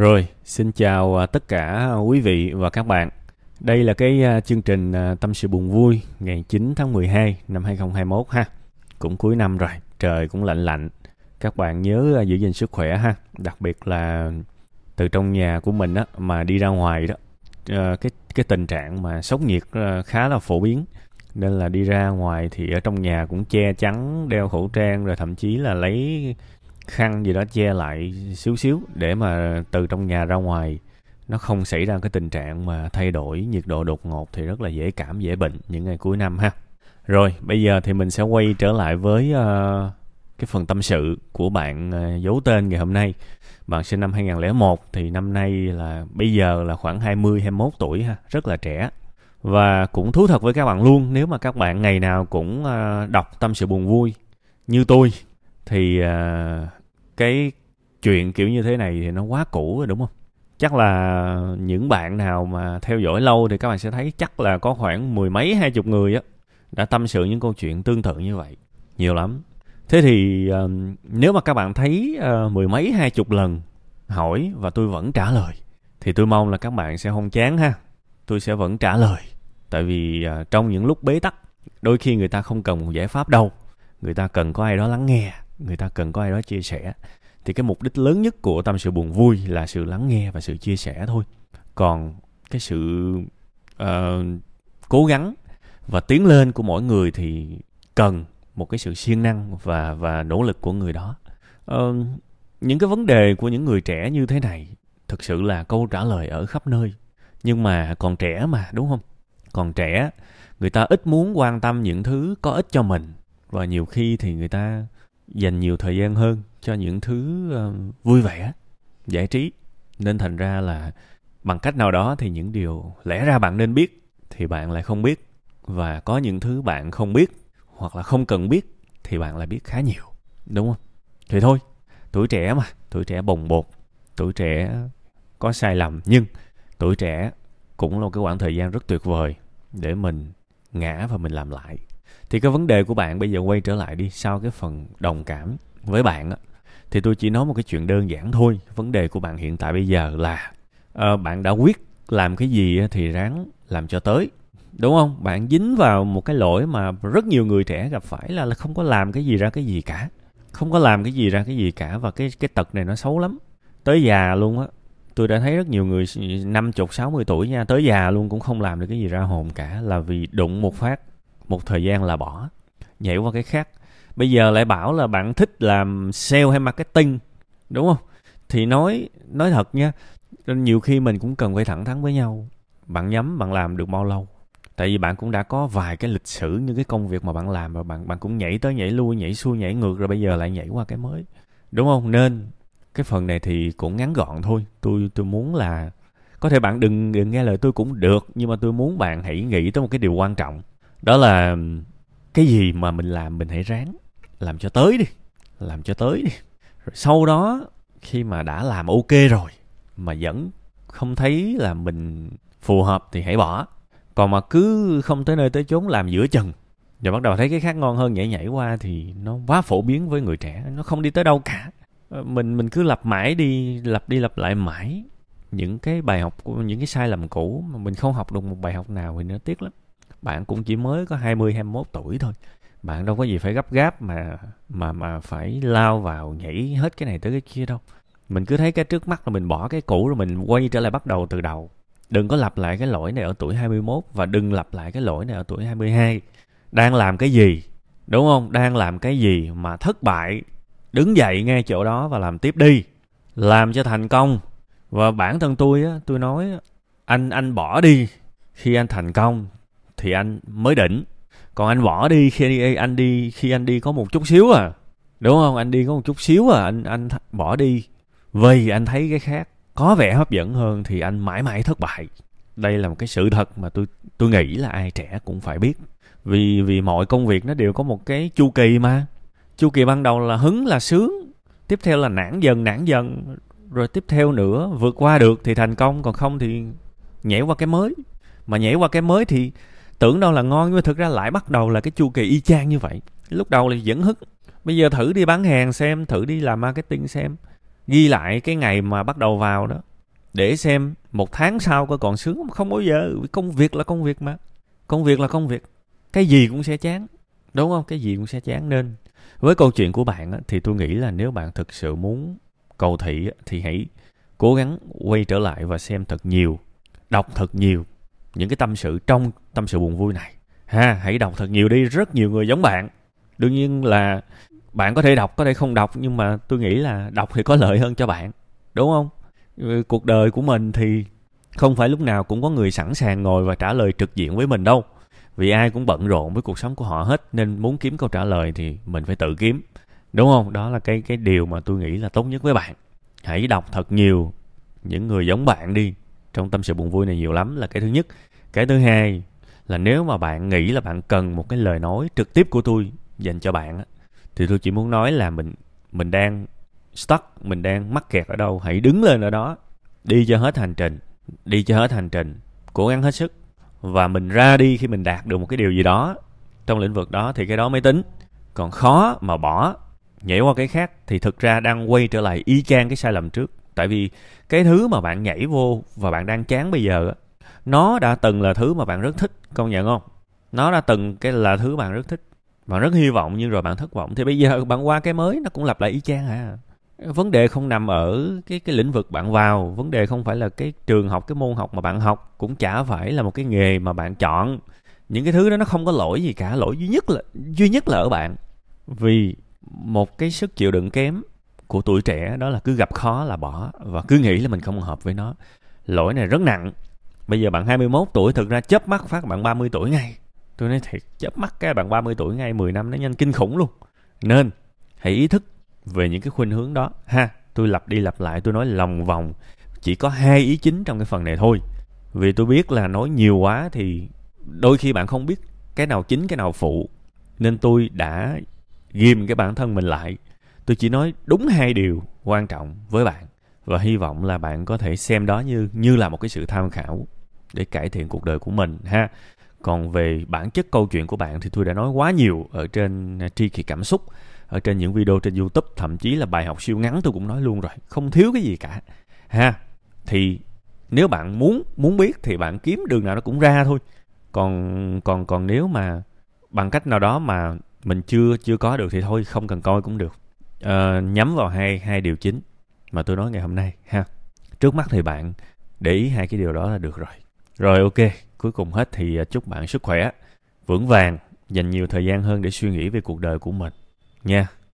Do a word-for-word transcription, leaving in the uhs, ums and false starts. Rồi, xin chào tất cả quý vị và các bạn. Đây là cái chương trình Tâm sự buồn vui ngày chín tháng mười hai năm hai nghìn không trăm hai mươi mốt ha. Cũng cuối năm rồi, trời cũng lạnh lạnh. Các bạn nhớ giữ gìn sức khỏe ha. Đặc biệt là từ trong nhà của mình á, mà đi ra ngoài đó. Cái, cái tình trạng mà sốc nhiệt khá là phổ biến. Nên là đi ra ngoài thì ở trong nhà cũng che chắn, đeo khẩu trang, rồi thậm chí là lấy khăn gì đó che lại xíu xíu để mà từ trong nhà ra ngoài nó không xảy ra cái tình trạng mà thay đổi nhiệt độ đột ngột thì rất là dễ cảm, dễ bệnh những ngày cuối năm ha. Rồi, bây giờ thì mình sẽ quay trở lại với uh, cái phần tâm sự của bạn uh, giấu tên ngày hôm nay. Bạn sinh năm hai nghìn không trăm lẻ một thì năm nay là bây giờ là khoảng hai mươi hai mươi mốt tuổi ha, rất là trẻ. Và cũng thú thật với các bạn luôn, nếu mà các bạn ngày nào cũng uh, đọc Tâm sự buồn vui như tôi thì uh, cái chuyện kiểu như thế này thì nó quá cũ rồi đúng không? Chắc là những bạn nào mà theo dõi lâu thì các bạn sẽ thấy chắc là có khoảng mười mấy hai chục người á đã tâm sự những câu chuyện tương tự như vậy. Nhiều lắm. Thế thì uh, nếu mà các bạn thấy uh, mười mấy hai chục lần hỏi và tôi vẫn trả lời thì tôi mong là các bạn sẽ không chán ha. Tôi sẽ vẫn trả lời. Tại vì uh, trong những lúc bế tắc, đôi khi người ta không cần một giải pháp đâu. Người ta cần có ai đó lắng nghe. Người ta cần có ai đó chia sẻ. Thì cái mục đích lớn nhất của Tâm sự buồn vui là sự lắng nghe và sự chia sẻ thôi. Còn cái sự uh, cố gắng và tiến lên của mỗi người thì cần một cái sự siêng năng và, và nỗ lực của người đó. Uh, những cái vấn đề của những người trẻ như thế này thực sự là câu trả lời ở khắp nơi. Nhưng mà còn trẻ mà, đúng không? Còn trẻ, người ta ít muốn quan tâm những thứ có ích cho mình. Và nhiều khi thì người ta dành nhiều thời gian hơn cho những thứ uh, vui vẻ, giải trí. Nên thành ra là bằng cách nào đó thì những điều lẽ ra bạn nên biết thì bạn lại không biết. Và có những thứ bạn không biết hoặc là không cần biết thì bạn lại biết khá nhiều. Đúng không? Thì thôi, tuổi trẻ mà, tuổi trẻ bồng bột, tuổi trẻ có sai lầm. Nhưng tuổi trẻ cũng là một cái khoảng thời gian rất tuyệt vời để mình ngã và mình làm lại. Thì cái vấn đề của bạn bây giờ quay trở lại đi, sau cái phần đồng cảm với bạn á, thì tôi chỉ nói một cái chuyện đơn giản thôi. Vấn đề của bạn hiện tại bây giờ là uh, bạn đã quyết làm cái gì thì ráng làm cho tới. Đúng không? Bạn dính vào một cái lỗi mà rất nhiều người trẻ gặp phải là, là không có làm cái gì ra cái gì cả. Không có làm cái gì ra cái gì cả và cái, cái tật này nó xấu lắm. Tới già luôn á. Tôi đã thấy rất nhiều người năm mươi, sáu mươi tuổi nha, tới già luôn cũng không làm được cái gì ra hồn cả là vì đụng một phát, một thời gian là bỏ, nhảy qua cái khác. Bây giờ lại bảo là bạn thích làm sale hay marketing, đúng không? Thì nói nói thật nha, nhiều khi mình cũng cần phải thẳng thắn với nhau. Bạn nhắm bạn làm được bao lâu? Tại vì bạn cũng đã có vài cái lịch sử những cái công việc mà bạn làm và bạn bạn cũng nhảy tới nhảy lui, nhảy xuôi nhảy ngược rồi bây giờ lại nhảy qua cái mới. Đúng không? Nên cái phần này thì cũng ngắn gọn thôi. Tôi tôi muốn là có thể bạn đừng, đừng nghe lời tôi cũng được, nhưng mà tôi muốn bạn hãy nghĩ tới một cái điều quan trọng. Đó là cái gì mà mình làm mình hãy ráng làm cho tới đi, làm cho tới đi. Rồi sau đó khi mà đã làm ok rồi mà vẫn không thấy là mình phù hợp thì hãy bỏ. Còn mà cứ không tới nơi tới chốn làm giữa chừng rồi bắt đầu thấy cái khác ngon hơn nhảy nhảy qua thì nó quá phổ biến với người trẻ, nó không đi tới đâu cả. Mình mình cứ lặp mãi đi, lặp đi lặp lại mãi những cái bài học, những cái sai lầm cũ mà mình không học được một bài học nào thì nó tiếc lắm. Bạn cũng chỉ mới có hai mươi, hai mươi mốt tuổi thôi. Bạn đâu có gì phải gấp gáp mà mà mà phải lao vào nhảy hết cái này tới cái kia đâu. Mình cứ thấy cái trước mắt rồi mình bỏ cái cũ rồi mình quay trở lại bắt đầu từ đầu. Đừng có lặp lại cái lỗi này ở tuổi hai mươi mốt và đừng lặp lại cái lỗi này ở tuổi hai mươi hai. Đang làm cái gì? Đúng không? Đang làm cái gì mà thất bại? Đứng dậy ngay chỗ đó và làm tiếp đi. Làm cho thành công. Và bản thân tôi á, tôi nói anh anh bỏ đi khi anh thành công thì anh mới đỉnh. Còn anh bỏ đi khi anh đi khi anh đi có một chút xíu à. Đúng không? Anh đi có một chút xíu à, anh anh th- bỏ đi. Vì anh thấy cái khác có vẻ hấp dẫn hơn thì anh mãi mãi thất bại. Đây là một cái sự thật mà tôi tôi nghĩ là ai trẻ cũng phải biết. Vì vì mọi công việc nó đều có một cái chu kỳ mà. Chu kỳ ban đầu là hứng là sướng, tiếp theo là nản dần nản dần, rồi tiếp theo nữa vượt qua được thì thành công, còn không thì nhảy qua cái mới. Mà nhảy qua cái mới thì tưởng đâu là ngon nhưng thực ra lại bắt đầu là cái chu kỳ y chang như vậy. Lúc đầu là vẫn hức, bây giờ thử đi bán hàng xem, thử đi làm marketing xem, ghi lại cái ngày mà bắt đầu vào đó để xem một tháng sau coi còn sướng không. Bao giờ công việc là công việc mà, công việc là công việc, cái gì cũng sẽ chán, đúng không? Cái gì cũng sẽ chán. Nên với câu chuyện của bạn á, thì tôi nghĩ là nếu bạn thực sự muốn cầu thị á, thì hãy cố gắng quay trở lại và xem thật nhiều, đọc thật nhiều những cái tâm sự trong tâm sự buồn vui này ha. Hãy đọc thật nhiều đi, rất nhiều người giống bạn. Đương nhiên là bạn có thể đọc, có thể không đọc, nhưng mà tôi nghĩ là đọc thì có lợi hơn cho bạn, đúng không? Cuộc đời của mình thì không phải lúc nào cũng có người sẵn sàng ngồi và trả lời trực diện với mình đâu, vì ai cũng bận rộn với cuộc sống của họ hết. Nên muốn kiếm câu trả lời thì mình phải tự kiếm, đúng không? Đó là cái cái điều mà tôi nghĩ là tốt nhất với bạn. Hãy đọc thật nhiều những người giống bạn đi, trong tâm sự buồn vui này nhiều lắm, là cái thứ nhất. Cái thứ hai là nếu mà bạn nghĩ là bạn cần một cái lời nói trực tiếp của tôi dành cho bạn, thì tôi chỉ muốn nói là mình mình đang stuck, mình đang mắc kẹt ở đâu, hãy đứng lên ở đó, đi cho hết hành trình, đi cho hết hành trình, cố gắng hết sức. Và mình ra đi khi mình đạt được một cái điều gì đó trong lĩnh vực đó thì cái đó mới tính. Còn khó mà bỏ, nhảy qua cái khác thì thực ra đang quay trở lại y chang cái sai lầm trước. Tại vì cái thứ mà bạn nhảy vô và bạn đang chán bây giờ, nó đã từng là thứ mà bạn rất thích, công nhận không? Nó đã từng cái là thứ bạn rất thích, bạn rất hy vọng, nhưng rồi bạn thất vọng. Thì bây giờ bạn qua cái mới nó cũng lặp lại y chang hả? Vấn đề không nằm ở cái cái lĩnh vực bạn vào, vấn đề không phải là cái trường học, cái môn học mà bạn học, cũng chả phải là một cái nghề mà bạn chọn. Những cái thứ đó nó không có lỗi gì cả, lỗi duy nhất là duy nhất là ở bạn. Vì một cái sức chịu đựng kém của tuổi trẻ đó là cứ gặp khó là bỏ và cứ nghĩ là mình không hợp với nó. Lỗi này rất nặng. Bây giờ bạn hai mươi mốt tuổi, thực ra chớp mắt phát bạn ba mươi tuổi ngay. Tôi nói thiệt, chớp mắt cái bạn ba mươi tuổi ngay, mười năm nó nhanh kinh khủng luôn. Nên hãy ý thức về những cái khuynh hướng đó ha. Tôi lặp đi lặp lại, tôi nói lòng vòng chỉ có hai ý chính trong cái phần này thôi, vì tôi biết là nói nhiều quá thì đôi khi bạn không biết cái nào chính cái nào phụ. Nên tôi đã ghim cái bản thân mình lại, tôi chỉ nói đúng hai điều quan trọng với bạn, và hy vọng là bạn có thể xem đó như như là một cái sự tham khảo để cải thiện cuộc đời của mình ha. Còn về bản chất câu chuyện của bạn thì tôi đã nói quá nhiều ở trên Tri Kỳ Cảm Xúc, ở trên những video trên YouTube, thậm chí là bài học siêu ngắn tôi cũng nói luôn rồi, không thiếu cái gì cả ha. Thì nếu bạn muốn muốn biết thì bạn kiếm đường nào nó cũng ra thôi. Còn còn còn nếu mà bằng cách nào đó mà mình chưa chưa có được thì thôi, không cần coi cũng được. À, nhắm vào hai hai điều chính mà tôi nói ngày hôm nay ha. Trước mắt thì bạn để ý hai cái điều đó là được rồi. Rồi ok, cuối cùng hết thì chúc bạn sức khỏe, vững vàng, dành nhiều thời gian hơn để suy nghĩ về cuộc đời của mình nha.